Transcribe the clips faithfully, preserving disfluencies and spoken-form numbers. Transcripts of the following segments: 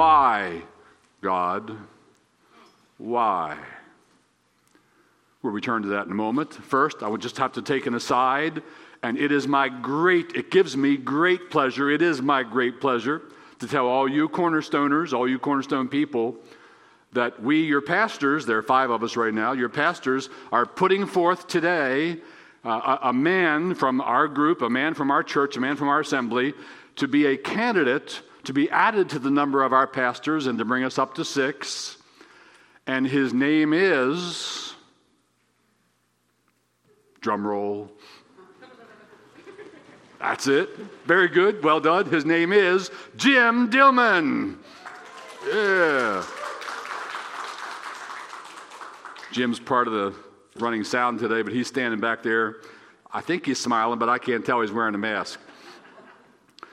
Why, God? Why? We'll return to that in a moment. First, I would just have to take an aside, and it is my great, it gives me great pleasure, it is my great pleasure to tell all you Cornerstoners, all you Cornerstone people, that we, your pastors, there are five of us right now, your pastors are putting forth today uh, a, a man from our group, a man from our church, a man from our assembly, to be a candidate, to be added to the number of our pastors and to bring us up to six. And his name is... drum roll. That's it. Very good. Well done. His name is Jim Dillman. Yeah. Jim's part of the running sound today, but he's standing back there. I think he's smiling, but I can't tell. He's wearing a mask.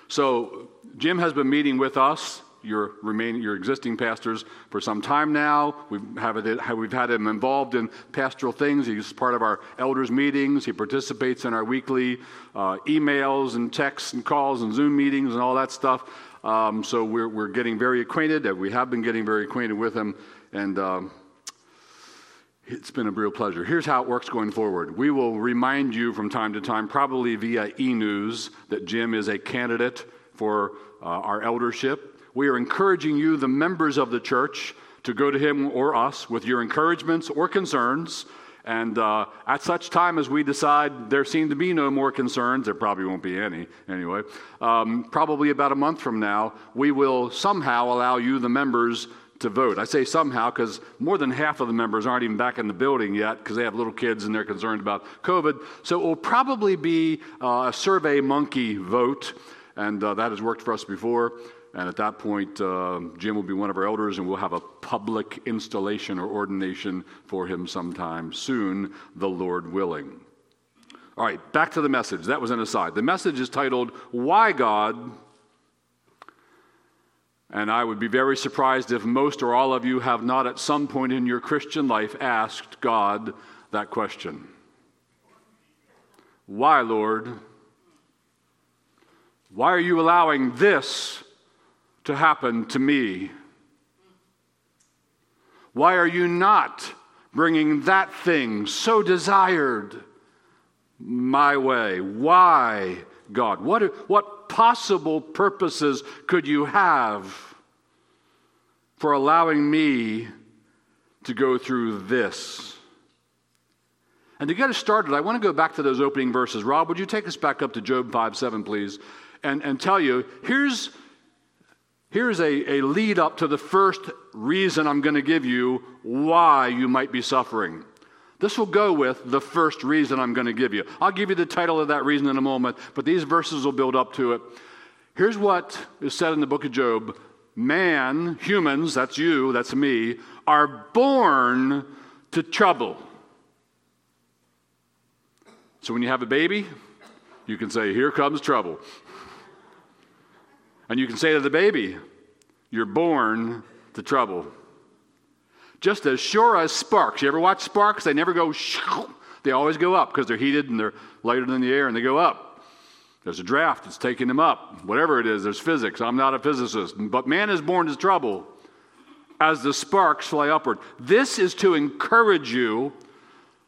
So Jim has been meeting with us, your remaining, your existing pastors, for some time now. We've, have it, we've had him involved in pastoral things. He's part of our elders' meetings. He participates in our weekly uh, emails and texts and calls and Zoom meetings and all that stuff. Um, so we're, we're getting very acquainted. We have been getting very acquainted with him, and um, it's been a real pleasure. Here's how it works going forward. We will remind you from time to time, probably via e-news, that Jim is a candidate for uh, our eldership. We are encouraging you, the members of the church, to go to him or us with your encouragements or concerns. And uh, at such time as we decide there seem to be no more concerns, there probably won't be any anyway, um, probably about a month from now, we will somehow allow you, the members, to vote. I say somehow because more than half of the members aren't even back in the building yet because they have little kids and they're concerned about COVID. So it will probably be uh, a Survey Monkey vote, and uh, that has worked for us before. And at that point, uh, Jim will be one of our elders, and we'll have a public installation or ordination for him sometime soon, the Lord willing. All right, back to the message. That was an aside. The message is titled, Why God? And I would be very surprised if most or all of you have not at some point in your Christian life asked God that question. Why, Lord? Why are you allowing this to happen to me? Why are you not bringing that thing so desired my way? Why, God? What, what possible purposes could you have for allowing me to go through this? And to get us started, I want to go back to those opening verses. Rob, would you take us back up to Job five seven, please, and, and tell you, here's Here's a, a lead up to the first reason I'm going to give you why you might be suffering. This will go with the first reason I'm going to give you. I'll give you the title of that reason in a moment, but these verses will build up to it. Here's what is said in the book of Job. Man, humans, that's you, that's me, are born to trouble. So when you have a baby, you can say, here comes trouble. And you can say to the baby, you're born to trouble. Just as sure as sparks. You ever watch sparks? They never go, shoo. They always go up because they're heated and they're lighter than the air and they go up. There's a draft that's taking them up. Whatever it is, there's physics. I'm not a physicist. But man is born to trouble as the sparks fly upward. This is to encourage you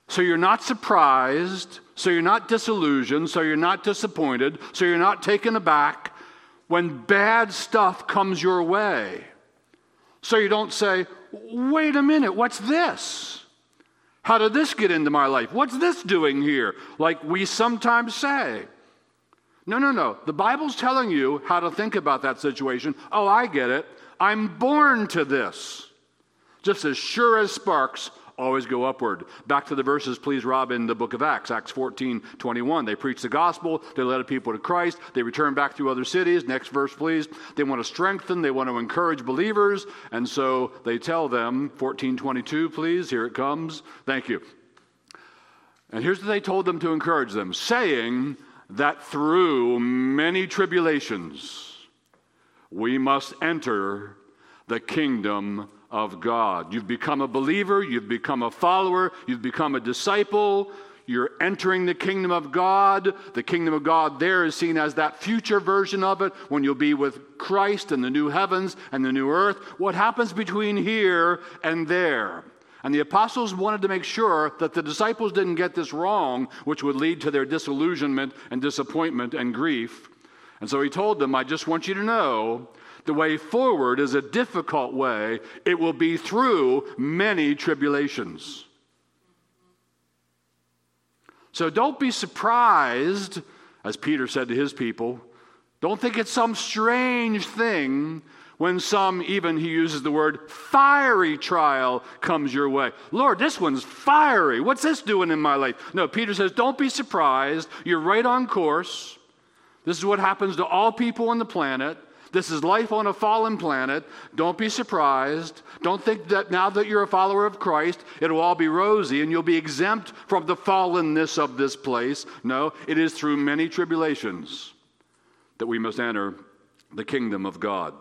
so you're not surprised, so you're not disillusioned, so you're not disappointed, so you're not taken aback when bad stuff comes your way. So you don't say, wait a minute, what's this? How did this get into my life? What's this doing here? Like we sometimes say. No, no, no. The Bible's telling you how to think about that situation. Oh, I get it. I'm born to this. Just as sure as sparks always go upward. Back to the verses, please, Rob, in the book of Acts, Acts fourteen twenty-one. They preached the gospel. They led people to Christ. They returned back to other cities. Next verse, please. They want to strengthen. They want to encourage believers. And so they tell them, fourteen twenty-two, please. Here it comes. Thank you. And here's what they told them to encourage them, saying that through many tribulations we must enter the kingdom of of God. You've become a believer, you've become a follower, you've become a disciple, You're entering the kingdom of God. The kingdom of God there is seen as that future version of it when you'll be with Christ in the new heavens and the new earth. What happens between here and there? And the apostles wanted to make sure that the disciples didn't get this wrong, which would lead to their disillusionment and disappointment and grief. And so he told them, I just want you to know the way forward is a difficult way. It will be through many tribulations. So don't be surprised, as Peter said to his people, don't think it's some strange thing when some, even he uses the word, fiery trial comes your way. Lord, this one's fiery. What's this doing in my life? No, Peter says, don't be surprised. You're right on course. This is what happens to all people on the planet. This is life on a fallen planet. Don't be surprised. Don't think that now that you're a follower of Christ, it'll all be rosy and you'll be exempt from the fallenness of this place. No, it is through many tribulations that we must enter the kingdom of God.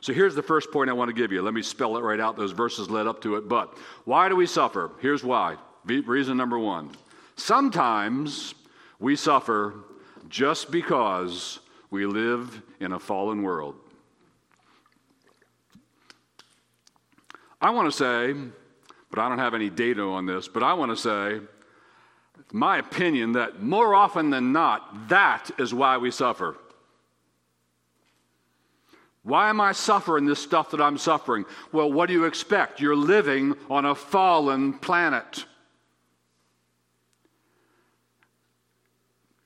So here's the first point I want to give you. Let me spell it right out. Those verses led up to it. But why do we suffer? Here's why. Reason number one. Sometimes we suffer just because we live in a fallen world. I want to say, but I don't have any data on this, but I want to say, my opinion that more often than not, that is why we suffer. Why am I suffering this stuff that I'm suffering? Well, what do you expect? You're living on a fallen planet.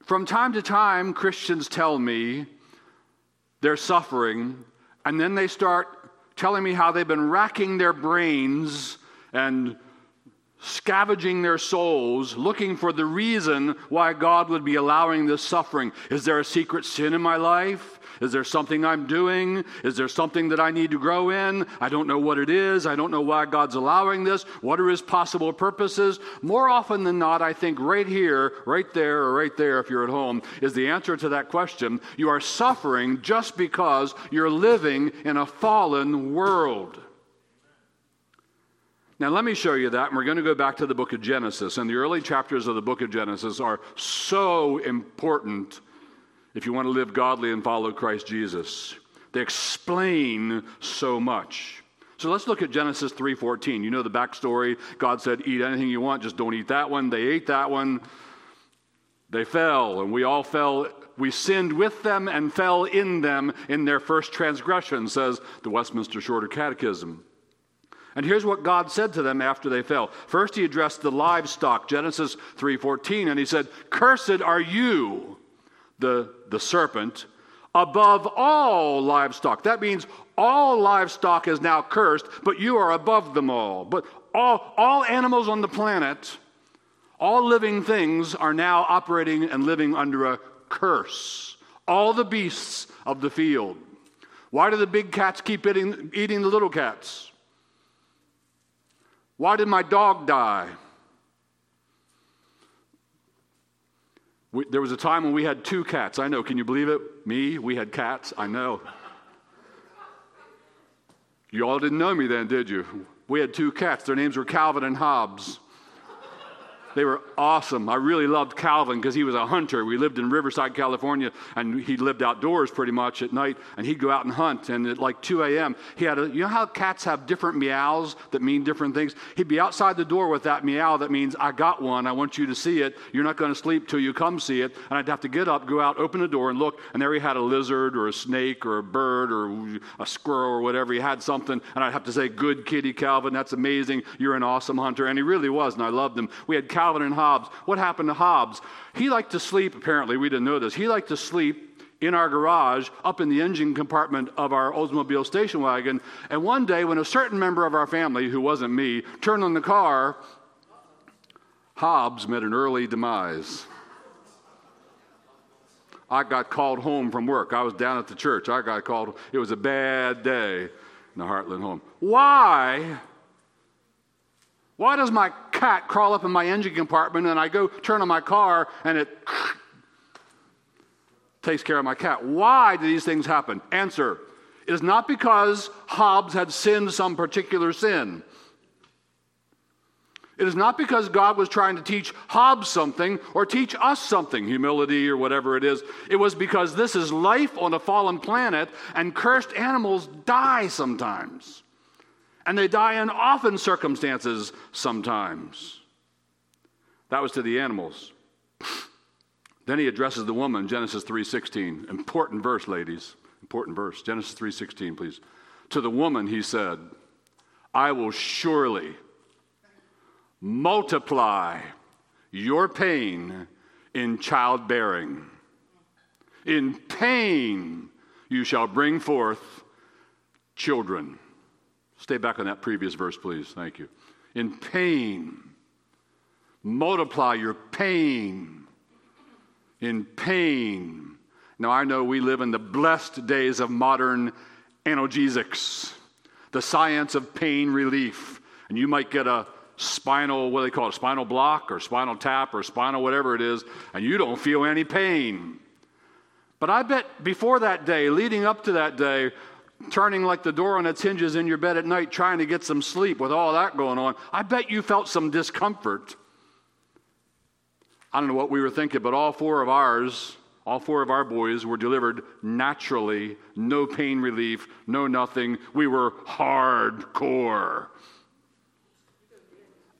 From time to time, Christians tell me they're suffering, and then they start telling me how they've been racking their brains and scavenging their souls, looking for the reason why God would be allowing this suffering. Is there a secret sin in my life? Is there something I'm doing? Is there something that I need to grow in? I don't know what it is. I don't know why God's allowing this. What are his possible purposes? More often than not, I think right here, right there, or right there, if you're at home, is the answer to that question. You are suffering just because you're living in a fallen world. Now, let me show you that, and we're going to go back to the book of Genesis. And the early chapters of the book of Genesis are so important if you want to live godly and follow Christ Jesus. They explain so much. So let's look at Genesis three fourteen. You know the backstory. God said, eat anything you want, just don't eat that one. They ate that one. They fell, and we all fell. We sinned with them and fell in them in their first transgression, says the Westminster Shorter Catechism. And here's what God said to them after they fell. First, he addressed the livestock, Genesis three fourteen, and he said, cursed are you, the, the serpent, above all livestock. That means all livestock is now cursed, but you are above them all. But all, all animals on the planet, all living things are now operating and living under a curse. All the beasts of the field. Why do the big cats keep eating, eating the little cats? Why did my dog die? We, there was a time when we had two cats. I know. Can you believe it? Me, we had cats. I know. You all didn't know me then, did you? We had two cats. Their names were Calvin and Hobbes. They were awesome. I really loved Calvin because he was a hunter. We lived in Riverside, California, and he lived outdoors pretty much at night, and he'd go out and hunt, and at like two a.m., he had a, you know how cats have different meows that mean different things? He'd be outside the door with that meow that means, I got one, I want you to see it, you're not going to sleep till you come see it, and I'd have to get up, go out, open the door, and look, and there he had a lizard or a snake or a bird or a squirrel or whatever, he had something, and I'd have to say, good kitty, Calvin, that's amazing, you're an awesome hunter, and he really was, and I loved him. We had Calvin and Hobbes. What happened to Hobbes? He liked to sleep, apparently, we didn't know this. He liked to sleep in our garage up in the engine compartment of our Oldsmobile station wagon. And one day when a certain member of our family, who wasn't me, turned on the car, Hobbes met an early demise. I got called home from work. I was down at the church. I got called. It was a bad day in the Heartland home. Why? Why does my cat crawl up in my engine compartment and I go turn on my car and it takes care of my cat? Why do these things happen? Answer, it is not because Hobbes had sinned some particular sin. It is not because God was trying to teach Hobbes something or teach us something, humility or whatever it is. It was because this is life on a fallen planet, and cursed animals die sometimes. And they die in often circumstances sometimes. That was to the animals. Then he addresses the woman, Genesis three sixteen. Important verse, ladies. Important verse. Genesis three sixteen, please. To the woman, he said, I will surely multiply your pain in childbearing. In pain you shall bring forth children. Stay back on that previous verse, please. Thank you. In pain. Multiply your pain. In pain. Now, I know we live in the blessed days of modern analgesics, the science of pain relief. And you might get a spinal, what do they call it, spinal block or spinal tap or spinal whatever it is, and you don't feel any pain. But I bet before that day, leading up to that day, turning like the door on its hinges in your bed at night, trying to get some sleep with all that going on, I bet you felt some discomfort. I don't know what we were thinking, but all four of ours, all four of our boys were delivered naturally, no pain relief, no nothing. We were hardcore.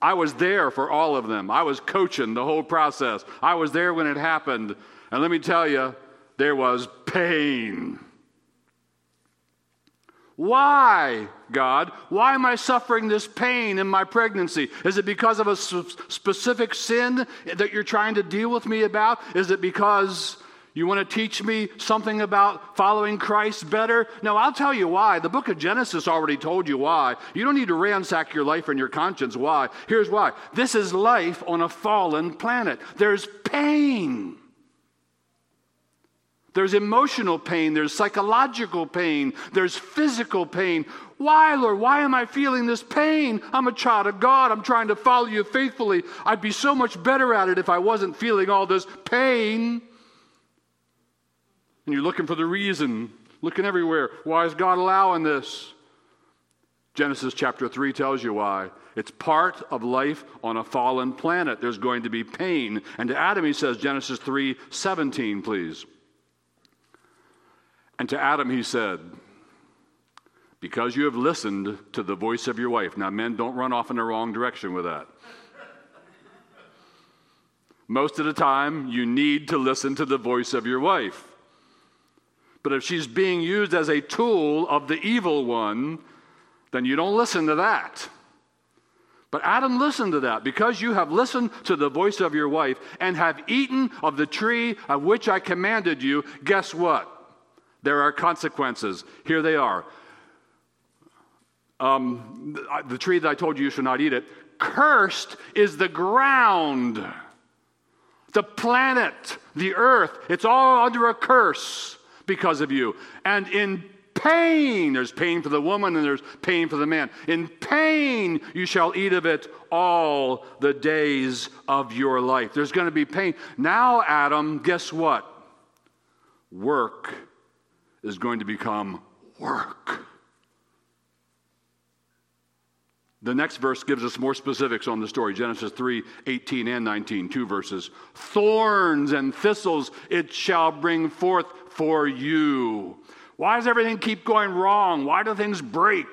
I was there for all of them. I was coaching the whole process. I was there when it happened. And let me tell you, there was pain. Why, God? Why am I suffering this pain in my pregnancy? Is it because of a specific sin that you're trying to deal with me about? Is it because you want to teach me something about following Christ better? No, I'll tell you why. The book of Genesis already told you why. You don't need to ransack your life and your conscience. Why? Here's why. This is life on a fallen planet. There's pain. There's emotional pain, there's psychological pain, there's physical pain. Why, Lord, why am I feeling this pain? I'm a child of God. I'm trying to follow you faithfully. I'd be so much better at it if I wasn't feeling all this pain. And you're looking for the reason, looking everywhere. Why is God allowing this? Genesis chapter three tells you why. It's part of life on a fallen planet. There's going to be pain. And to Adam, he says, Genesis three seventeen, please. And to Adam he said, because you have listened to the voice of your wife. Now, men, don't run off in the wrong direction with that. Most of the time, you need to listen to the voice of your wife. But if she's being used as a tool of the evil one, then you don't listen to that. But Adam, listen to that. Because you have listened to the voice of your wife and have eaten of the tree of which I commanded you, guess what? There are consequences. Here they are. Um, the tree that I told you you should not eat it. Cursed is the ground, the planet, the earth. It's all under a curse because of you. And in pain, there's pain for the woman and there's pain for the man. In pain, you shall eat of it all the days of your life. There's going to be pain. Now, Adam, guess what? Work is going to become work. The next verse gives us more specifics on the story. Genesis three eighteen and nineteen, two verses. Thorns and thistles it shall bring forth for you. Why does everything keep going wrong? Why do things break?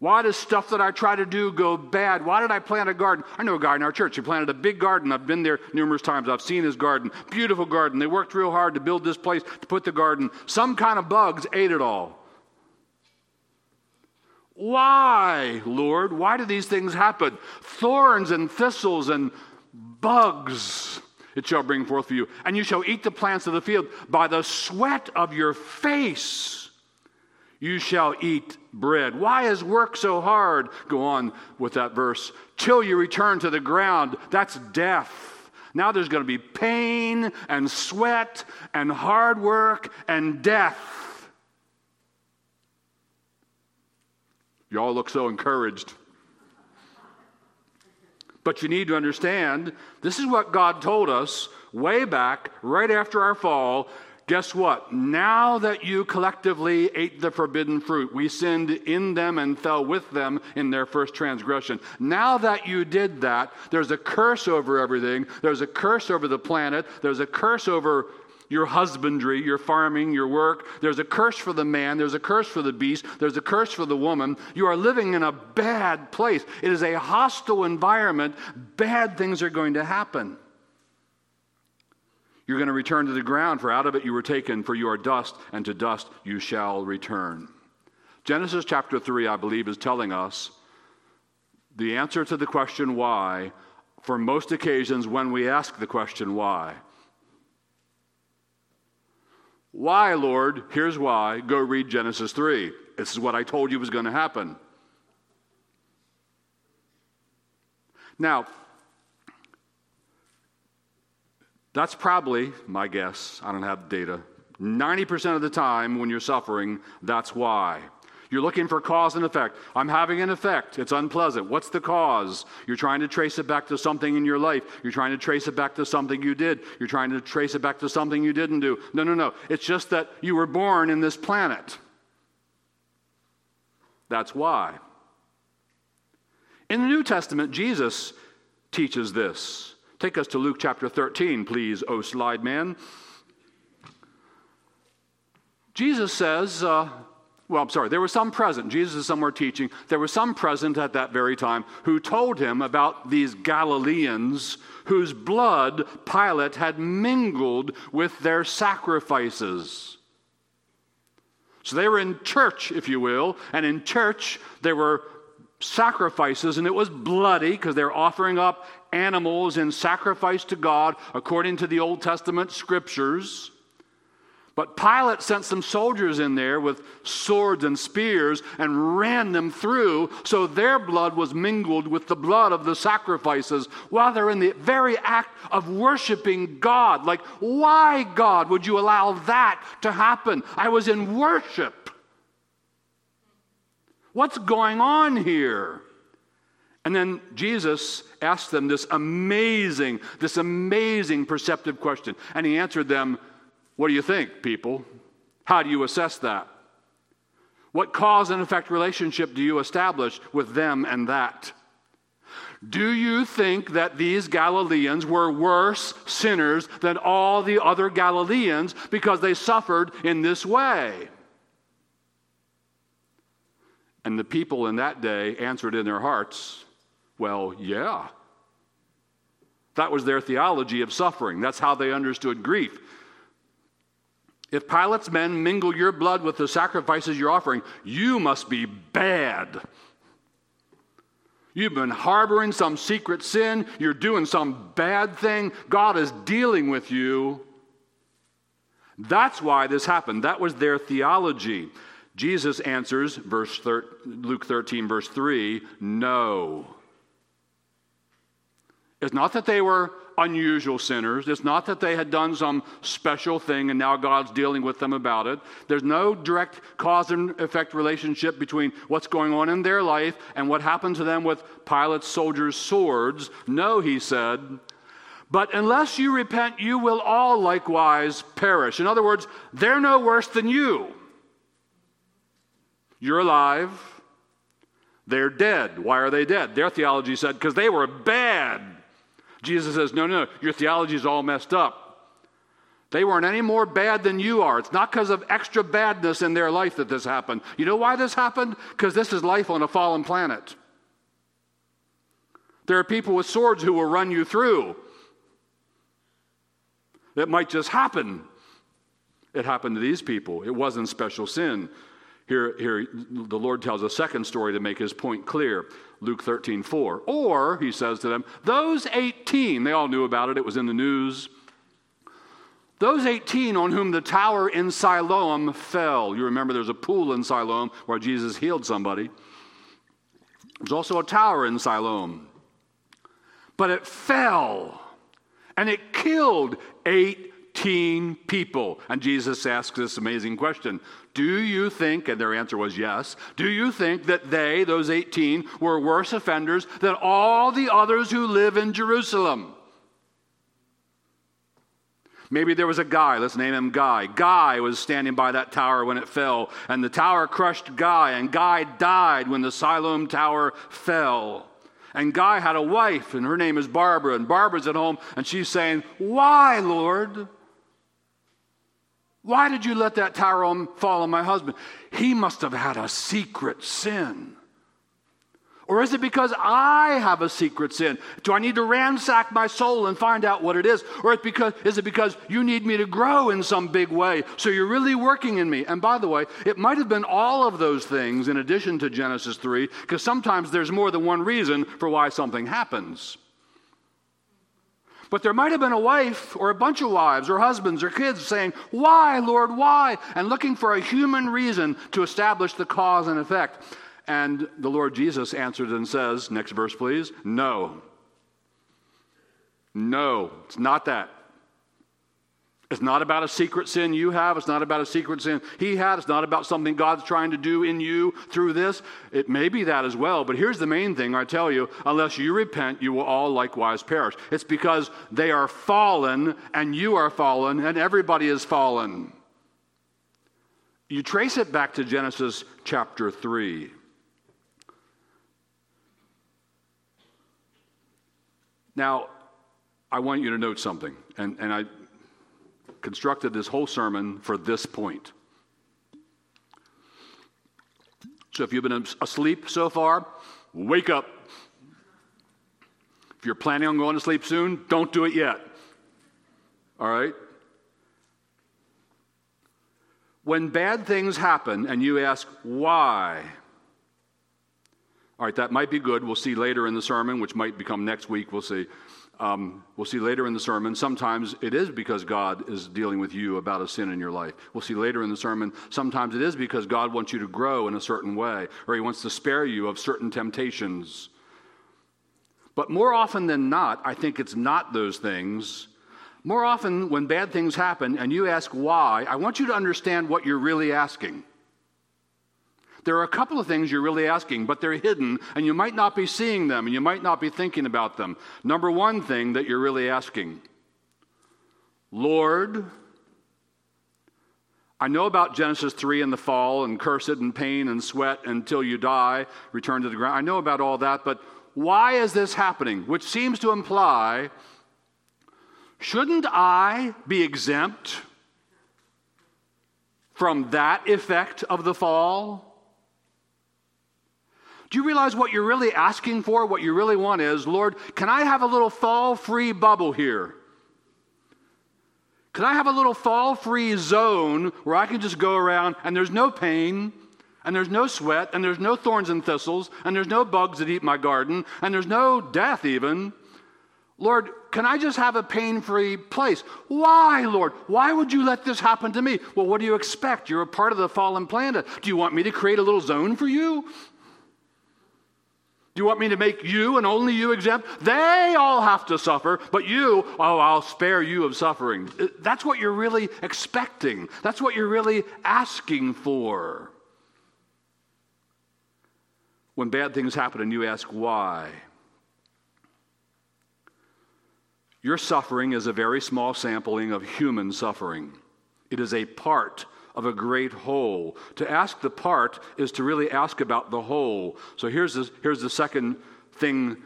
Why does stuff that I try to do go bad? Why did I plant a garden? I know a guy in our church. He planted a big garden. I've been there numerous times. I've seen his garden. Beautiful garden. They worked real hard to build this place, to put the garden. Some kind of bugs ate it all. Why, Lord? Why do these things happen? Thorns and thistles and bugs it shall bring forth for you. And you shall eat the plants of the field. By the sweat of your face you shall eat bread. Why is work so hard? Go on with that verse. Till you return to the ground. That's death. Now there's going to be pain and sweat and hard work and death. Y'all look so encouraged. But you need to understand, this is what God told us way back, right after our fall. Guess what? Now that you collectively ate the forbidden fruit, we sinned in them and fell with them in their first transgression. Now that you did that, there's a curse over everything. There's a curse over the planet. There's a curse over your husbandry, your farming, your work. There's a curse for the man. There's a curse for the beast. There's a curse for the woman. You are living in a bad place. It is a hostile environment. Bad things are going to happen. You're going to return to the ground, for out of it you were taken, for you are dust, and to dust you shall return. Genesis chapter three, I believe, is telling us the answer to the question why, for most occasions when we ask the question why. Why, Lord? Here's why. Go read Genesis three. This is what I told you was going to happen. Now, that's probably, my guess, I don't have data, ninety percent of the time when you're suffering, that's why. You're looking for cause and effect. I'm having an effect. It's unpleasant. What's the cause? You're trying to trace it back to something in your life. You're trying to trace it back to something you did. You're trying to trace it back to something you didn't do. No, no, no. It's just that you were born in this planet. That's why. In the New Testament, Jesus teaches this. Take us to Luke chapter thirteen, please, oh slide man. Jesus says, uh, well, I'm sorry, there were some present. Jesus is somewhere teaching. There were some present at that very time who told him about these Galileans whose blood Pilate had mingled with their sacrifices. So they were in church, if you will, and in church there were sacrifices, and it was bloody because they're offering up animals in sacrifice to God according to the Old Testament scriptures. But Pilate sent some soldiers in there with swords and spears and ran them through, so their blood was mingled with the blood of the sacrifices while they're in the very act of worshiping God. Like, why, God, would you allow that to happen? I was in worship. What's going on here? And then Jesus asked them this amazing, this amazing perceptive question. And he answered them, what do you think, people? How do you assess that? What cause and effect relationship do you establish with them and that? Do you think that these Galileans were worse sinners than all the other Galileans because they suffered in this way? And the people in that day answered in their hearts, well, yeah. That was their theology of suffering. That's how they understood grief. If Pilate's men mingle your blood with the sacrifices you're offering, you must be bad. You've been harboring some secret sin. You're doing some bad thing. God is dealing with you. That's why this happened. That was their theology. Jesus answers, verse thir- Luke thirteen, verse three, no. It's not that they were unusual sinners. It's not that they had done some special thing and now God's dealing with them about it. There's no direct cause and effect relationship between what's going on in their life and what happened to them with Pilate's soldiers' swords. No, he said, but unless you repent, you will all likewise perish. In other words, they're no worse than you. You're alive. They're dead. Why are they dead? Their theology said, because they were bad. Jesus says, no, no, no, your theology is all messed up. They weren't any more bad than you are. It's not because of extra badness in their life that this happened. You know why this happened? Because this is life on a fallen planet. There are people with swords who will run you through. It might just happen. It happened to these people. It wasn't special sin. Here, here, the Lord tells a second story to make his point clear. Luke thirteen, four. Or, he says to them, those eighteen, they all knew about it, it was in the news. Those eighteen on whom the tower in Siloam fell. You remember there's a pool in Siloam where Jesus healed somebody. There's also a tower in Siloam. But it fell, and it killed eight people. And Jesus asks this amazing question. Do you think, and their answer was yes, do you think that they, those eighteen, were worse offenders than all the others who live in Jerusalem? Maybe there was a guy, let's name him Guy. Guy was standing by that tower when it fell, and the tower crushed Guy, and Guy died when the Siloam tower fell. And Guy had a wife, and her name is Barbara, and Barbara's at home, and she's saying, "Why, Lord? Why did you let that tower on, fall on my husband? He must have had a secret sin. Or is it because I have a secret sin? Do I need to ransack my soul and find out what it is? Or is it because, is it because you need me to grow in some big way, so you're really working in me?" And by the way, it might have been all of those things in addition to Genesis three, because sometimes there's more than one reason for why something happens. But there might have been a wife or a bunch of wives or husbands or kids saying, "Why, Lord, why?" and looking for a human reason to establish the cause and effect. And the Lord Jesus answered and says, next verse please, "No. No, it's not that. It's not about a secret sin you have. It's not about a secret sin he had. It's not about something God's trying to do in you through this. It may be that as well, but here's the main thing I tell you. Unless you repent, you will all likewise perish." It's because they are fallen, and you are fallen, and everybody is fallen. You trace it back to Genesis chapter three. Now, I want you to note something, and, and I... constructed this whole sermon for this point. So if you've been asleep so far, wake up. If you're planning on going to sleep soon, don't do it yet. All right? When bad things happen and you ask, "Why?" All right, that might be good. We'll see later in the sermon, which might become next week. We'll see. Um, we'll see later in the sermon. Sometimes it is because God is dealing with you about a sin in your life. We'll see later in the sermon. Sometimes it is because God wants you to grow in a certain way, or he wants to spare you of certain temptations. But more often than not, I think it's not those things. More often when bad things happen and you ask why, I want you to understand what you're really asking. There are a couple of things you're really asking, but they're hidden, and you might not be seeing them, and you might not be thinking about them. Number one thing that you're really asking, "Lord, I know about Genesis three and the fall, and cursed and pain and sweat until you die, return to the ground. I know about all that, but why is this happening?" Which seems to imply, shouldn't I be exempt from that effect of the fall? Do you realize what you're really asking for? What you really want is, "Lord, can I have a little fall-free bubble here? Can I have a little fall-free zone where I can just go around and there's no pain, and there's no sweat, and there's no thorns and thistles, and there's no bugs that eat my garden, and there's no death even? Lord, can I just have a pain-free place? Why, Lord? Why would you let this happen to me?" Well, what do you expect? You're a part of the fallen planet. Do you want me to create a little zone for you? Do you want me to make you and only you exempt? They all have to suffer, but you, oh, I'll spare you of suffering. That's what you're really expecting. That's what you're really asking for. When bad things happen and you ask why, your suffering is a very small sampling of human suffering. It is a part of a great whole. To ask the part is to really ask about the whole. So here's the, here's the second thing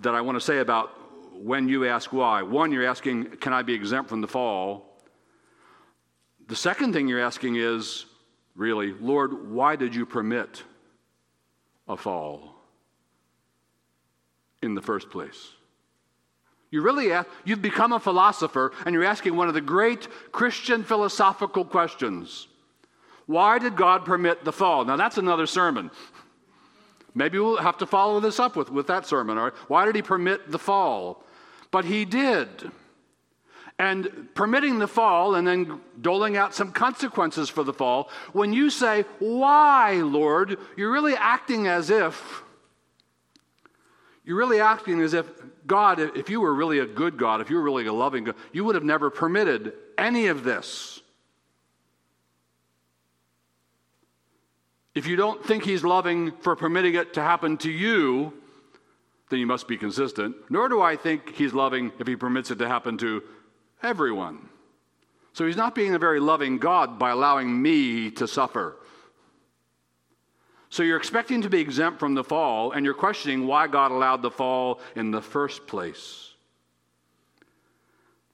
that I want to say about when you ask why. One, you're asking, can I be exempt from the fall? The second thing you're asking is, really, Lord, why did you permit a fall in the first place? You really ask, you've become a philosopher, and you're asking one of the great Christian philosophical questions. Why did God permit the fall? Now, that's another sermon. Maybe we'll have to follow this up with, with that sermon. All right? Why did he permit the fall? But he did. And permitting the fall and then doling out some consequences for the fall, when you say, "Why, Lord?" you're really acting as if You're really acting as if God, if you were really a good God, if you were really a loving God, you would have never permitted any of this. If you don't think he's loving for permitting it to happen to you, then you must be consistent. Nor do I think he's loving if he permits it to happen to everyone. So he's not being a very loving God by allowing me to suffer. So you're expecting to be exempt from the fall, and you're questioning why God allowed the fall in the first place.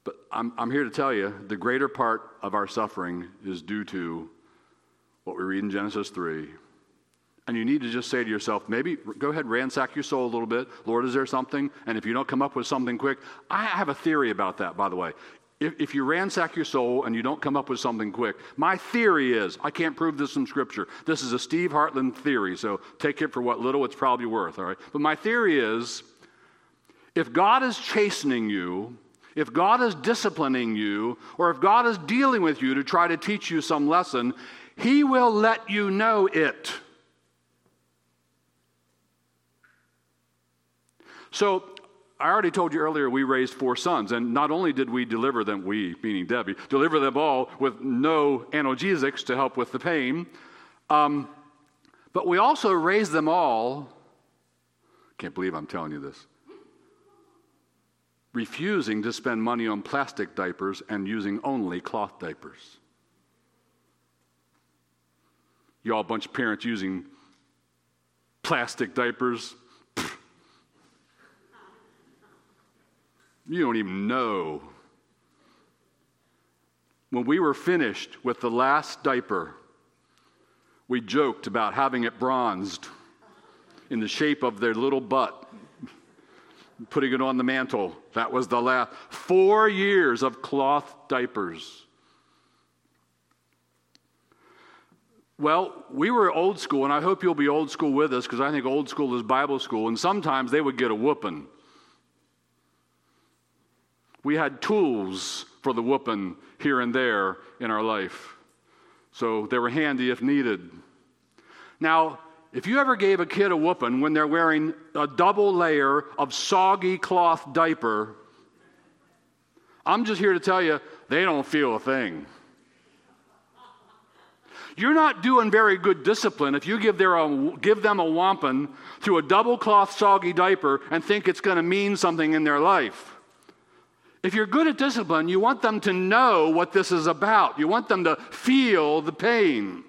But I'm, I'm here to tell you, the greater part of our suffering is due to what we read in Genesis three. And you need to just say to yourself, maybe go ahead and ransack your soul a little bit. Lord, is there something? And if you don't come up with something quick, I have a theory about that, by the way. If, if you ransack your soul and you don't come up with something quick, my theory is, I can't prove this from Scripture. This is a Steve Hartland theory, so take it for what little it's probably worth, all right? But my theory is, if God is chastening you, if God is disciplining you, or if God is dealing with you to try to teach you some lesson, he will let you know it. So, I already told you earlier we raised four sons, and not only did we deliver them, we, meaning Debbie, deliver them all with no analgesics to help with the pain, um, but we also raised them all, can't believe I'm telling you this, refusing to spend money on plastic diapers and using only cloth diapers. Y'all bunch of parents using plastic diapers. Pfft. You don't even know. When we were finished with the last diaper, we joked about having it bronzed in the shape of their little butt. Putting it on the mantle. That was the last four years of cloth diapers. Well, we were old school, and I hope you'll be old school with us, because I think old school is Bible school, and sometimes they would get a whooping. We had tools for the whooping here and there in our life, so they were handy if needed. Now, if you ever gave a kid a whooping when they're wearing a double layer of soggy cloth diaper, I'm just here to tell you, they don't feel a thing. You're not doing very good discipline if you give, their a, give them a whomping through a double cloth soggy diaper and think it's going to mean something in their life. If you're good at discipline, you want them to know what this is about. You want them to feel the pain.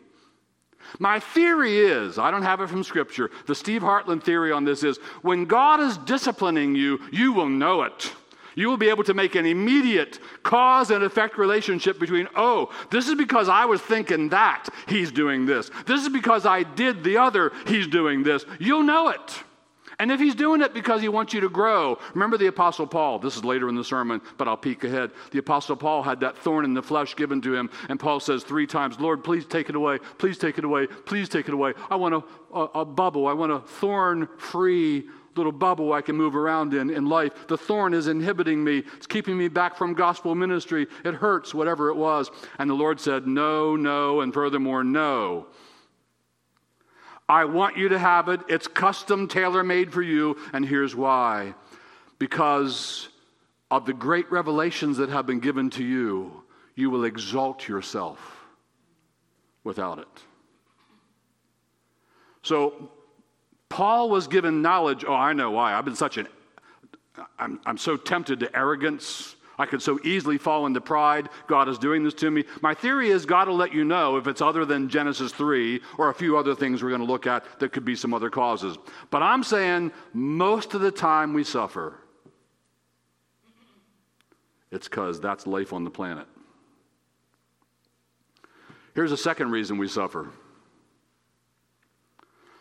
My theory is, I don't have it from Scripture, the Steve Hartland theory on this is, when God is disciplining you, you will know it. You will be able to make an immediate cause and effect relationship between, oh, this is because I was thinking that, he's doing this. This is because I did the other, he's doing this. You'll know it. And if he's doing it because he wants you to grow, remember the Apostle Paul. This is later in the sermon, but I'll peek ahead. The Apostle Paul had that thorn in the flesh given to him, and Paul says three times, Lord, please take it away. Please take it away. Please take it away. I want a, a, a bubble. I want a thorn-free little bubble I can move around in in life. The thorn is inhibiting me. It's keeping me back from gospel ministry. It hurts, whatever it was. And the Lord said, no, no, and furthermore, no. I want you to have it. It's custom tailor-made for you, and here's why. Because of the great revelations that have been given to you, you will exalt yourself without it. So Paul was given knowledge. Oh, I know why. I've been such an, I'm, I'm so tempted to arrogance. I could so easily fall into pride. God is doing this to me. My theory is God will let you know if it's other than Genesis three or a few other things we're going to look at that could be some other causes. But I'm saying most of the time we suffer, it's because that's life on the planet. Here's a second reason we suffer.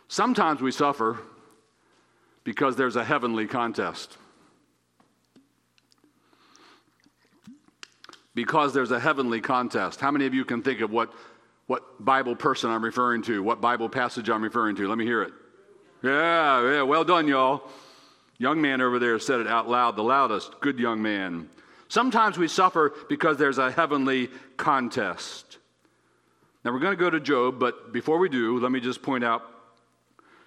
Sometimes we suffer because there's a heavenly contest. Because there's a heavenly contest. How many of you can think of what, what Bible person I'm referring to, what Bible passage I'm referring to? Let me hear it. Yeah, yeah, well done, y'all. Young man over there said it out loud, the loudest. Good young man. Sometimes we suffer because there's a heavenly contest. Now, we're going to go to Job, but before we do, let me just point out,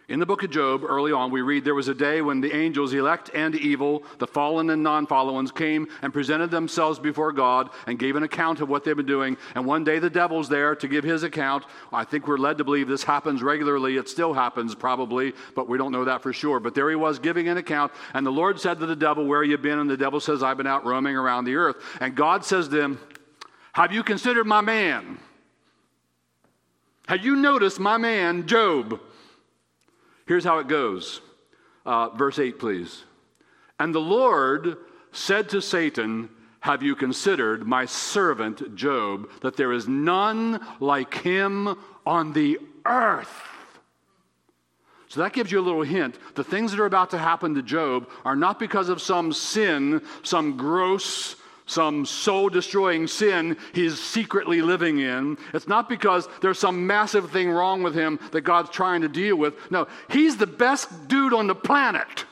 in the book of Job, early on, we read, there was a day when the angels, elect and evil, the fallen and non-fallen, came and presented themselves before God and gave an account of what they've been doing. And one day the devil's there to give his account. I think we're led to believe this happens regularly. It still happens probably, but we don't know that for sure. But there he was giving an account. And the Lord said to the devil, where have you been? And the devil says, I've been out roaming around the earth. And God says to him, Have you considered my man? Have you noticed my man, Job? Here's how it goes. Uh, verse eight, please. And the Lord said to Satan, have you considered my servant Job, that there is none like him on the earth? So that gives you a little hint. The things that are about to happen to Job are not because of some sin, some gross, some soul-destroying sin he's secretly living in. It's not because there's some massive thing wrong with him that God's trying to deal with. No, he's the best dude on the planet.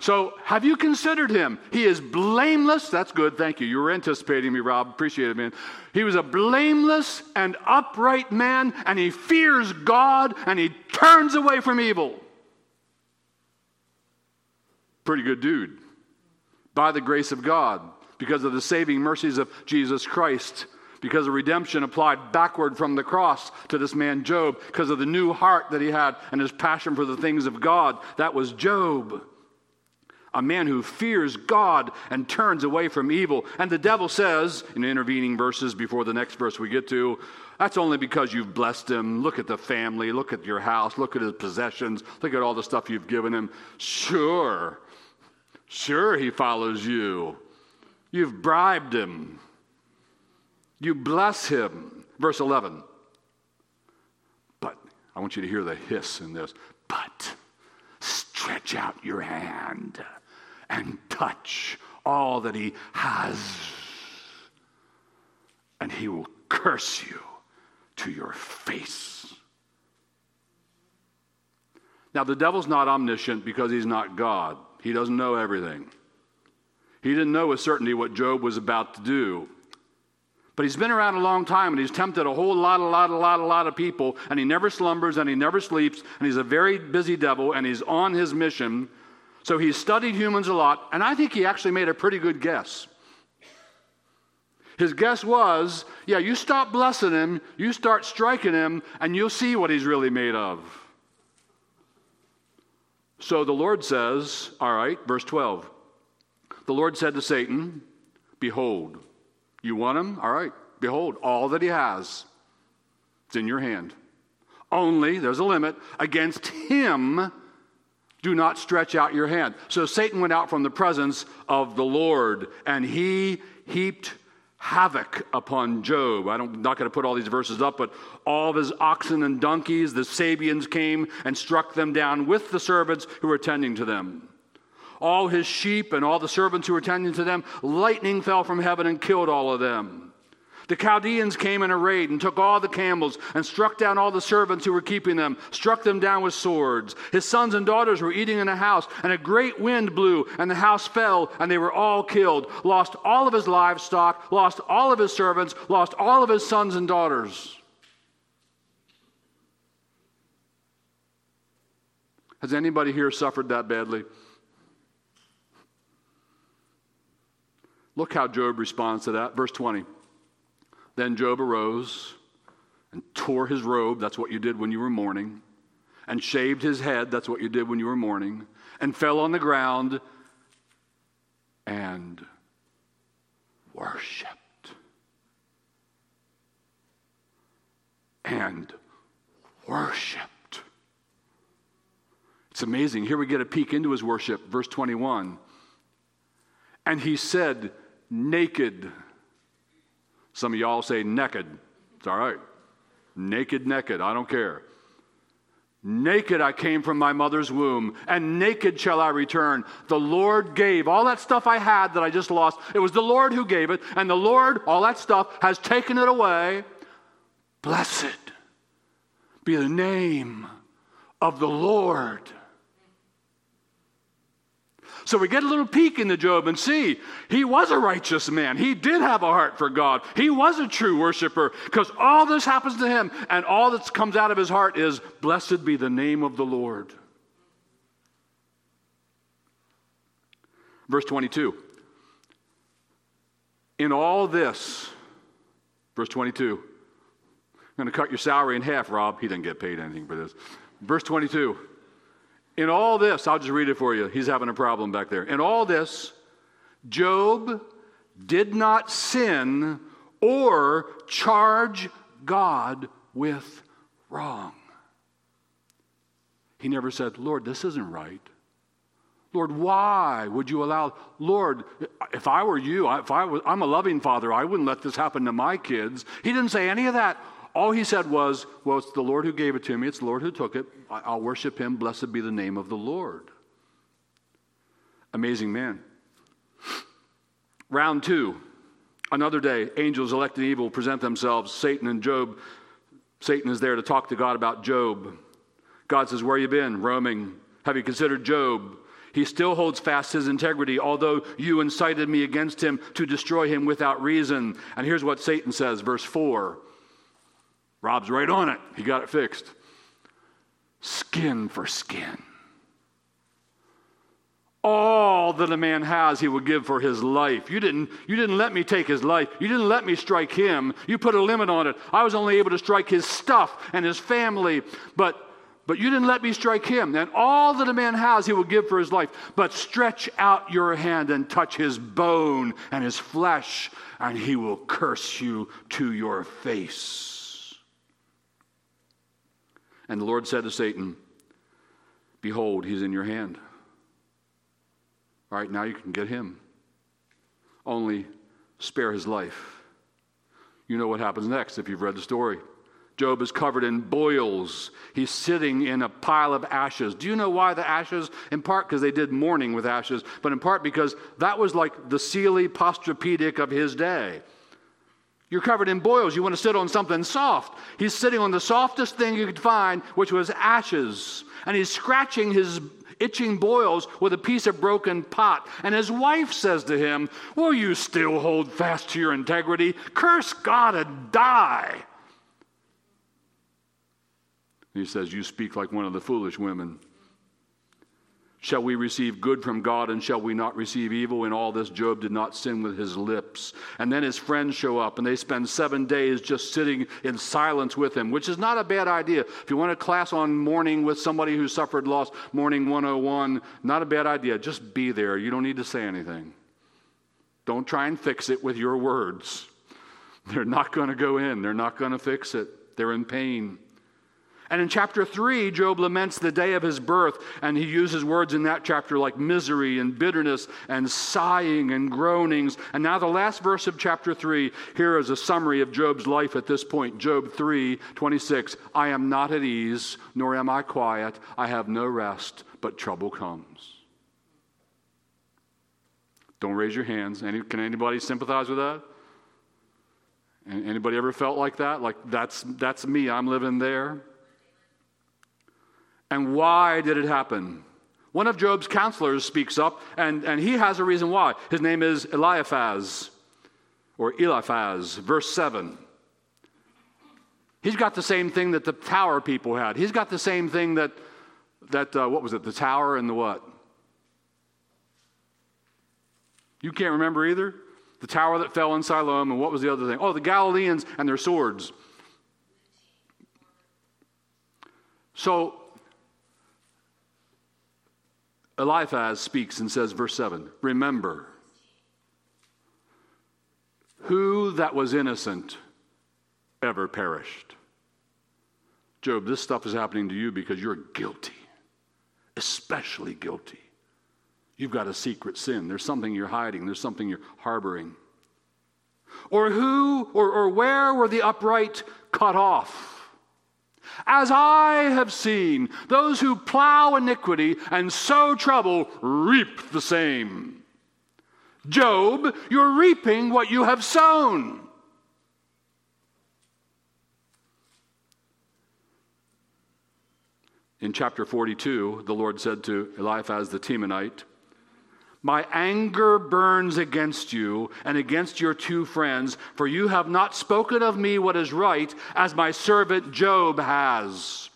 So, have you considered him? He is blameless. That's good. Thank you. You were anticipating me, Rob. Appreciate it, man. He was a blameless and upright man, and he fears God, and he turns away from evil. Pretty good dude. By the grace of God, because of the saving mercies of Jesus Christ, because of redemption applied backward from the cross to this man Job, because of the new heart that he had and his passion for the things of God. That was Job. A man who fears God and turns away from evil. And the devil says, in intervening verses before the next verse we get to, that's only because you've blessed him. Look at the family. Look at your house. Look at his possessions. Look at all the stuff you've given him. Sure. Sure he follows you. You've bribed him. You bless him. Verse eleven. But, I want you to hear the hiss in this. But, stretch out your hand and touch all that he has, and he will curse you to your face. Now, the devil's not omniscient because he's not God. He doesn't know everything. He didn't know with certainty what Job was about to do. But he's been around a long time, and he's tempted a whole lot, a lot, a lot, a lot of people, and he never slumbers, and he never sleeps, and he's a very busy devil, and he's on his mission. So he's studied humans a lot, and I think he actually made a pretty good guess. His guess was, yeah, you stop blessing him, you start striking him, and you'll see what he's really made of. So the Lord says, all right, verse twelve, the Lord said to Satan, behold, you want him? All right. Behold, all that he has, it's in your hand. Only, there's a limit, against him do not stretch out your hand. So Satan went out from the presence of the Lord, and he heaped havoc upon Job. I don't, I'm not going to put all these verses up, but all of his oxen and donkeys, the Sabians came and struck them down with the servants who were tending to them. All his sheep and all the servants who were tending to them, lightning fell from heaven and killed all of them. The Chaldeans came in a raid and took all the camels and struck down all the servants who were keeping them, struck them down with swords. His sons and daughters were eating in a house, and a great wind blew, and the house fell, and they were all killed. Lost all of his livestock, lost all of his servants, lost all of his sons and daughters. Has anybody here suffered that badly? Look how Job responds to that. Verse twenty. Then Job arose and tore his robe. That's what you did when you were mourning. And shaved his head. That's what you did when you were mourning. And fell on the ground and worshipped. And worshipped. It's amazing. Here we get a peek into his worship. Verse twenty-one. And he said, naked. Some of y'all say naked. It's all right. Naked, naked. I don't care. Naked I came from my mother's womb, and naked shall I return. The Lord gave. All that stuff I had that I just lost, it was the Lord who gave it, and the Lord, all that stuff, has taken it away. Blessed be the name of the Lord. So we get a little peek into Job and see he was a righteous man. He did have a heart for God. He was a true worshiper, because all this happens to him, and all that comes out of his heart is, blessed be the name of the Lord. Verse twenty-two. In all this, verse twenty-two, I'm going to cut your salary in half, Rob. He didn't get paid anything for this. Verse twenty-two. In all this, I'll just read it for you. He's having a problem back there. In all this, Job did not sin or charge God with wrong. He never said, Lord, this isn't right. Lord, why would you allow? Lord, if I were you, if I was, I'm a loving father, I wouldn't let this happen to my kids. He didn't say any of that. All he said was, well, it's the Lord who gave it to me. It's the Lord who took it. I'll worship him. Blessed be the name of the Lord. Amazing man. Round two. Another day, angels elect and evil present themselves. Satan and Job. Satan is there to talk to God about Job. God says, where you been? Roaming. Have you considered Job? He still holds fast his integrity, although you incited me against him to destroy him without reason. And here's what Satan says, verse four. Rob's right on it. He got it fixed. Skin for skin. All that a man has, he will give for his life. You didn't, you didn't let me take his life. You didn't let me strike him. You put a limit on it. I was only able to strike his stuff and his family, but But you didn't let me strike him. And all that a man has, he will give for his life. But stretch out your hand and touch his bone and his flesh, and he will curse you to your face. And the Lord said to Satan, behold, he's in your hand. All right, now you can get him. Only spare his life. You know what happens next if you've read the story. Job is covered in boils. He's sitting in a pile of ashes. Do you know why the ashes? In part because they did mourning with ashes, but in part because that was like the sealy posturpedic of his day. You're covered in boils. You want to sit on something soft. He's sitting on the softest thing you could find, which was ashes. And he's scratching his itching boils with a piece of broken pot. And his wife says to him, will you still hold fast to your integrity? Curse God and die. He says, you speak like one of the foolish women. Shall we receive good from God, and shall we not receive evil? In all this, Job did not sin with his lips. And then his friends show up, and they spend seven days just sitting in silence with him, which is not a bad idea. If you want a class on mourning with somebody who suffered loss, Mourning one oh one, not a bad idea. Just be there. You don't need to say anything. Don't try and fix it with your words. They're not going to go in. They're not going to fix it. They're in pain. And in chapter three, Job laments the day of his birth, and he uses words in that chapter like misery and bitterness and sighing and groanings. And now the last verse of chapter three, here is a summary of Job's life at this point. Job three twenty-six, I am not at ease, nor am I quiet. I have no rest, but trouble comes. Don't raise your hands. Any, can anybody sympathize with that? Anybody ever felt like that? Like, that's that's me. I'm living there. And why did it happen? One of Job's counselors speaks up, and, and he has a reason why. His name is Eliphaz, or Eliphaz, verse seven. He's got the same thing that the tower people had. He's got the same thing that, that uh, what was it, the tower and the what? You can't remember either? The tower that fell in Siloam, and what was the other thing? Oh, the Galileans and their swords. So, Eliphaz speaks and says, verse seven, remember who that was innocent ever perished. Job, this stuff is happening to you because you're guilty, especially guilty. You've got a secret sin. There's something you're hiding. There's something you're harboring. Or who or, or where were the upright cut off? As I have seen, those who plow iniquity and sow trouble reap the same. Job, you're reaping what you have sown. In chapter forty-two, the Lord said to Eliphaz the Temanite, my anger burns against you and against your two friends, for you have not spoken of me what is right, as my servant Job has.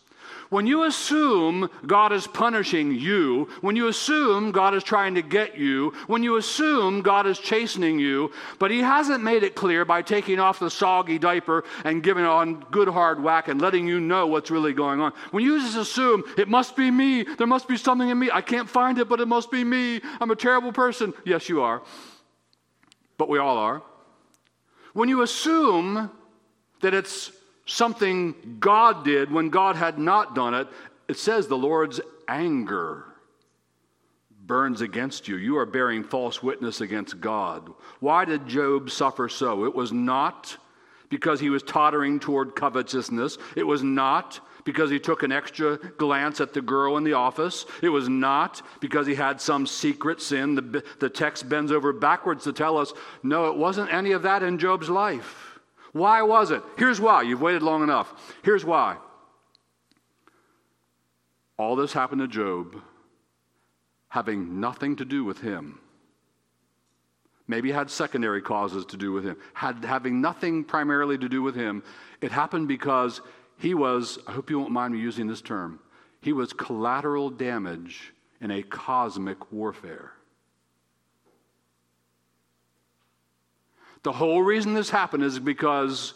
When you assume God is punishing you, when you assume God is trying to get you, when you assume God is chastening you, but he hasn't made it clear by taking off the soggy diaper and giving on good hard whack and letting you know what's really going on. When you just assume it must be me, there must be something in me, I can't find it, but it must be me, I'm a terrible person. Yes, you are. but we all are, when you assume that it's something God did when God had not done it, it says the Lord's anger burns against you. You are bearing false witness against God. Why did Job suffer so? It was not because he was tottering toward covetousness. It was not because he took an extra glance at the girl in the office. It was not because he had some secret sin. The, the text bends over backwards to tell us, no, it wasn't any of that in Job's life. Why was it? Here's why. You've waited long enough. Here's why. All this happened to Job having nothing to do with him. Maybe it had secondary causes to do with him. Had having nothing primarily to do with him, it happened because he was, I hope you won't mind me using this term, he was collateral damage in a cosmic warfare. The whole reason this happened is because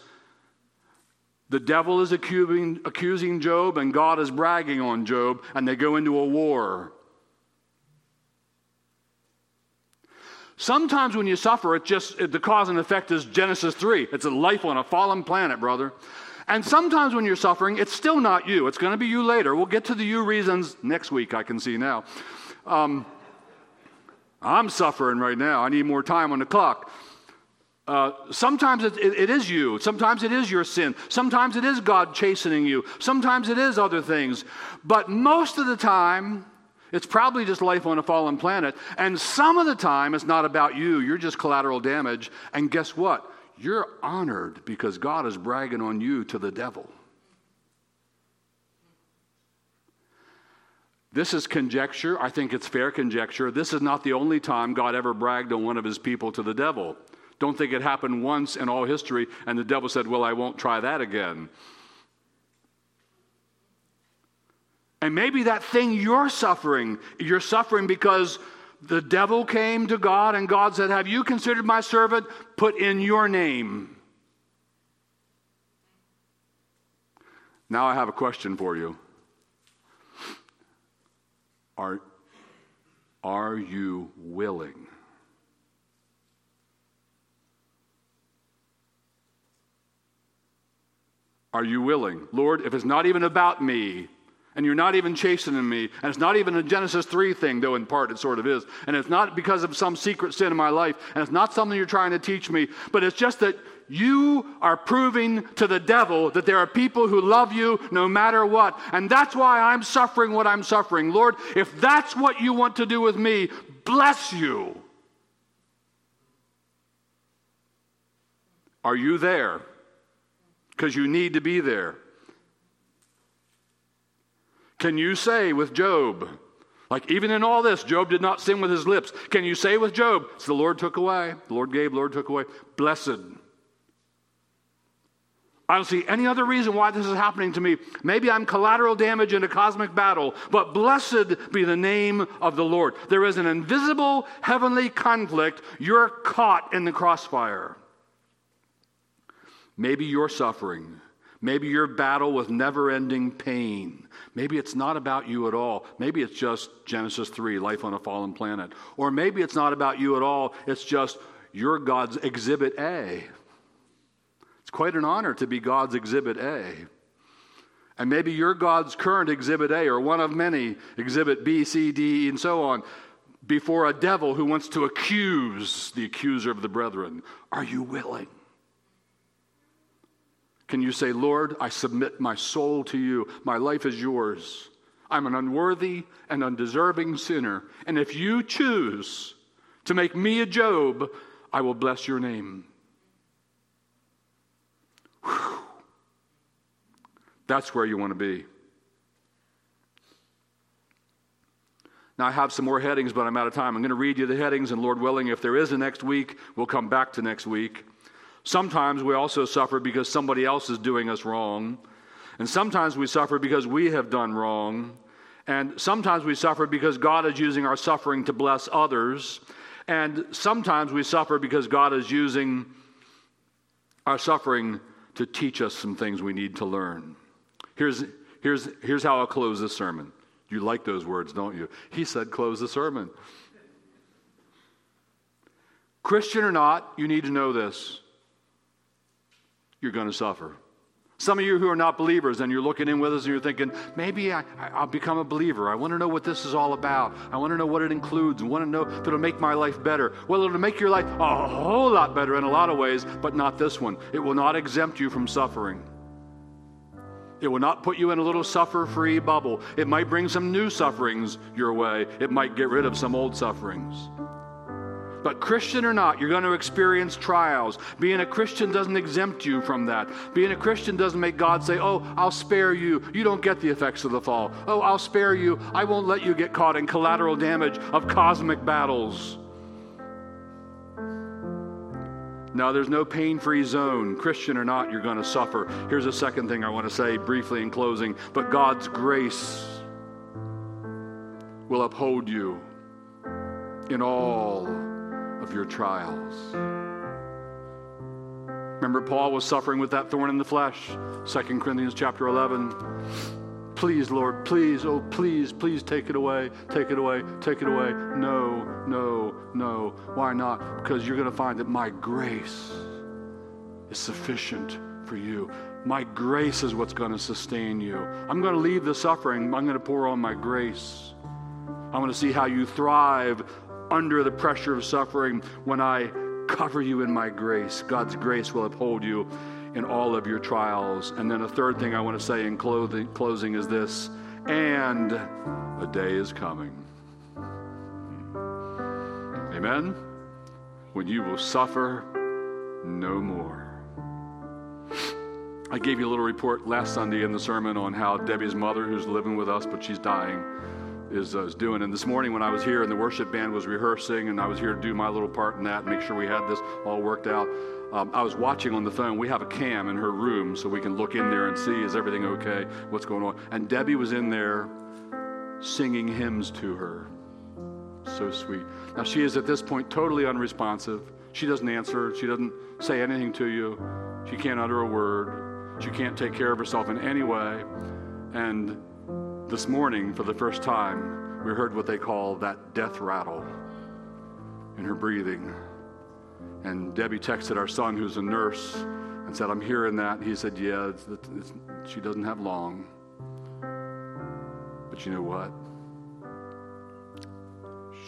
the devil is accusing, accusing Job and God is bragging on Job, and they go into a war. Sometimes when you suffer, it just it, the cause and effect is Genesis three. It's a life on a fallen planet, brother. And sometimes when you're suffering, it's still not you. It's going to be you later. We'll get to the you reasons next week, I can see now. Um, I'm suffering right now. I need more time on the clock. Uh, sometimes it, it, it is you. Sometimes it is your sin. Sometimes it is God chastening you. Sometimes it is other things. But most of the time, it's probably just life on a fallen planet. And some of the time, it's not about you. You're just collateral damage. And guess what? You're honored because God is bragging on you to the devil. This is conjecture. I think it's fair conjecture. This is not the only time God ever bragged on one of his people to the devil. Don't think it happened once in all history, and the devil said, well, I won't try that again. And maybe that thing you're suffering, you're suffering because the devil came to God and God said, have you considered my servant? Put in your name. Now I have a question for you. Are, are you willing? Are you willing? Lord, if it's not even about me, and you're not even chastening me, and it's not even a Genesis three thing, though in part it sort of is, and it's not because of some secret sin in my life, and it's not something you're trying to teach me, but it's just that you are proving to the devil that there are people who love you no matter what, and that's why I'm suffering what I'm suffering. Lord, if that's what you want to do with me, bless you. Are you there? Because you need to be there. Can you say with Job, like even in all this, Job did not sin with his lips. Can you say with Job, it's the Lord took away, the Lord gave, the Lord took away, blessed. I don't see any other reason why this is happening to me. Maybe I'm collateral damage in a cosmic battle, but blessed be the name of the Lord. There is an invisible heavenly conflict. You're caught in the crossfire. Maybe you're suffering. Maybe your battle with never-ending pain. Maybe it's not about you at all. Maybe it's just Genesis three, life on a fallen planet. Or maybe it's not about you at all. It's just you're God's Exhibit A. It's quite an honor to be God's Exhibit A. And maybe you're God's current Exhibit A, or one of many, Exhibit B, C, D, and so on, before a devil who wants to accuse the accuser of the brethren. Are you willing? Can you say, Lord, I submit my soul to you. My life is yours. I'm an unworthy and undeserving sinner. And if you choose to make me a Job, I will bless your name. Whew. That's where you want to be. Now, I have some more headings, but I'm out of time. I'm going to read you the headings, and Lord willing, if there is a next week, we'll come back to next week. Sometimes we also suffer because somebody else is doing us wrong. And sometimes we suffer because we have done wrong. And sometimes we suffer because God is using our suffering to bless others. And sometimes we suffer because God is using our suffering to teach us some things we need to learn. Here's, here's, here's how I'll close this sermon. You like those words, don't you? He said, close the sermon. Christian or not, you need to know this. You're going to suffer. Some of you who are not believers and you're looking in with us and you're thinking, maybe I, I'll become a believer. I want to know what this is all about. I want to know what it includes. I want to know that it'll make my life better. Well, it'll make your life a whole lot better in a lot of ways, but not this one. It will not exempt you from suffering. It will not put you in a little suffer-free bubble. It might bring some new sufferings your way. It might get rid of some old sufferings. But Christian or not, you're going to experience trials. Being a Christian doesn't exempt you from that. Being a Christian doesn't make God say, oh, I'll spare you. You don't get the effects of the fall. Oh, I'll spare you. I won't let you get caught in collateral damage of cosmic battles. Now, there's no pain-free zone. Christian or not, you're going to suffer. Here's a second thing I want to say briefly in closing. But God's grace will uphold you in all of your trials. Remember, Paul was suffering with that thorn in the flesh. Second Corinthians chapter eleven. Please, Lord, please, oh, please, please take it away. Take it away. Take it away. No, no, no. Why not? Because you're going to find that my grace is sufficient for you. My grace is what's going to sustain you. I'm going to leave the suffering. I'm going to pour on my grace. I want to see how you thrive under the pressure of suffering when I cover you in my grace. God's grace will uphold you in all of your trials. And then a third thing I want to say in clothing, closing is this: and a day is coming. Amen? When you will suffer no more. I gave you a little report last Sunday in the sermon on how Debbie's mother, who's living with us but she's dying, is, uh, is doing. And this morning when I was here and the worship band was rehearsing and I was here to do my little part in that, make sure we had this all worked out, um, I was watching on the phone. We have a cam in her room so we can look in there and see, is everything okay? What's going on? And Debbie was in there singing hymns to her. So sweet. Now she is at this point totally unresponsive. She doesn't answer. She doesn't say anything to you. She can't utter a word. She can't take care of herself in any way. And this morning, for the first time, we heard what they call that death rattle in her breathing. And Debbie texted our son, who's a nurse, and said, I'm hearing that. And he said, yeah, it's, it's, she doesn't have long. But you know what?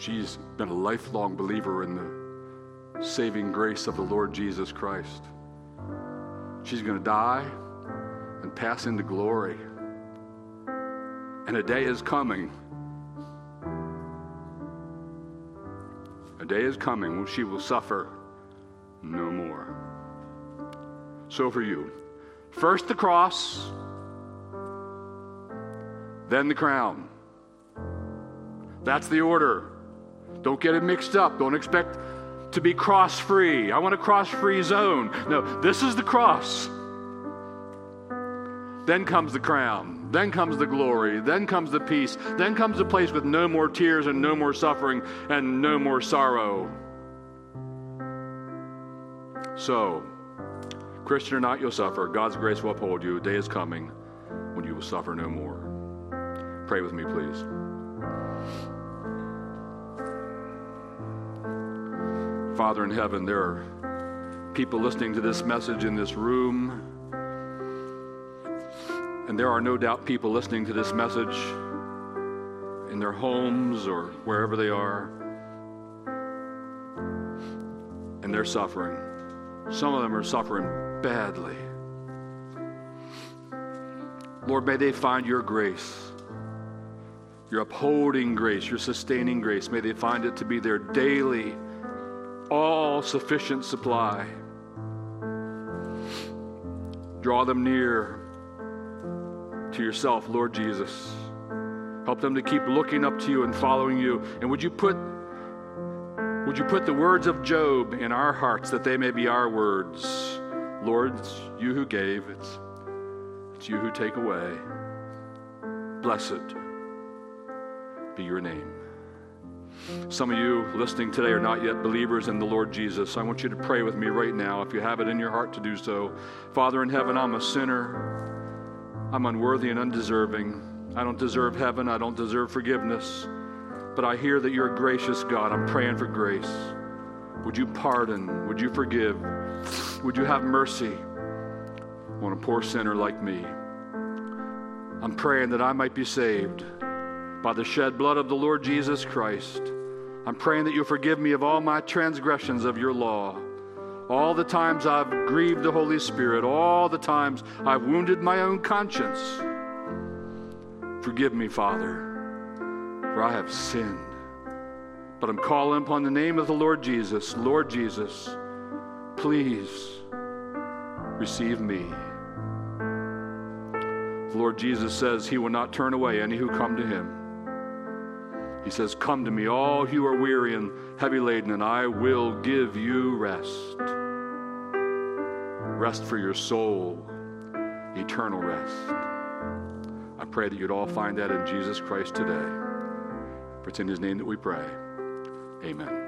She's been a lifelong believer in the saving grace of the Lord Jesus Christ. She's going to die and pass into glory. And a day is coming. A day is coming when she will suffer no more. So for you, first the cross, then the crown. That's the order. Don't get it mixed up. Don't expect to be cross-free. I want a cross-free zone. No, this is the cross. Then comes the crown. Then comes the glory. Then comes the peace. Then comes the place with no more tears and no more suffering and no more sorrow. So, Christian or not, you'll suffer. God's grace will uphold you. A day is coming when you will suffer no more. Pray with me, please. Father in heaven, there are people listening to this message in this room. And there are no doubt people listening to this message in their homes or wherever they are, and they're suffering. Some of them are suffering badly. Lord, may they find your grace, your upholding grace, your sustaining grace. May they find it to be their daily, all-sufficient supply. Draw them near to yourself, Lord Jesus. Help them to keep looking up to you and following you. And would you put would you put the words of Job in our hearts, that they may be our words? Lord, it's you who gave, it's, it's you who take away. Blessed be your name. Some of you listening today are not yet believers in the Lord Jesus. I want you to pray with me right now if you have it in your heart to do so. Father in heaven, I'm a sinner. I'm unworthy and undeserving. I don't deserve heaven. I don't deserve forgiveness. But I hear that you're a gracious God. I'm praying for grace. Would you pardon? Would you forgive? Would you have mercy on a poor sinner like me? I'm praying that I might be saved by the shed blood of the Lord Jesus Christ. I'm praying that you forgive me of all my transgressions of your law, all the times I've grieved the Holy Spirit, all the times I've wounded my own conscience. Forgive me, Father, for I have sinned. But I'm calling upon the name of the Lord Jesus. Lord Jesus, please receive me. The Lord Jesus says he will not turn away any who come to him. He says, come to me, all who are weary and heavy laden, and I will give you rest. Rest for your soul, eternal rest. I pray that you'd all find that in Jesus Christ today. For it's in his name that we pray. Amen.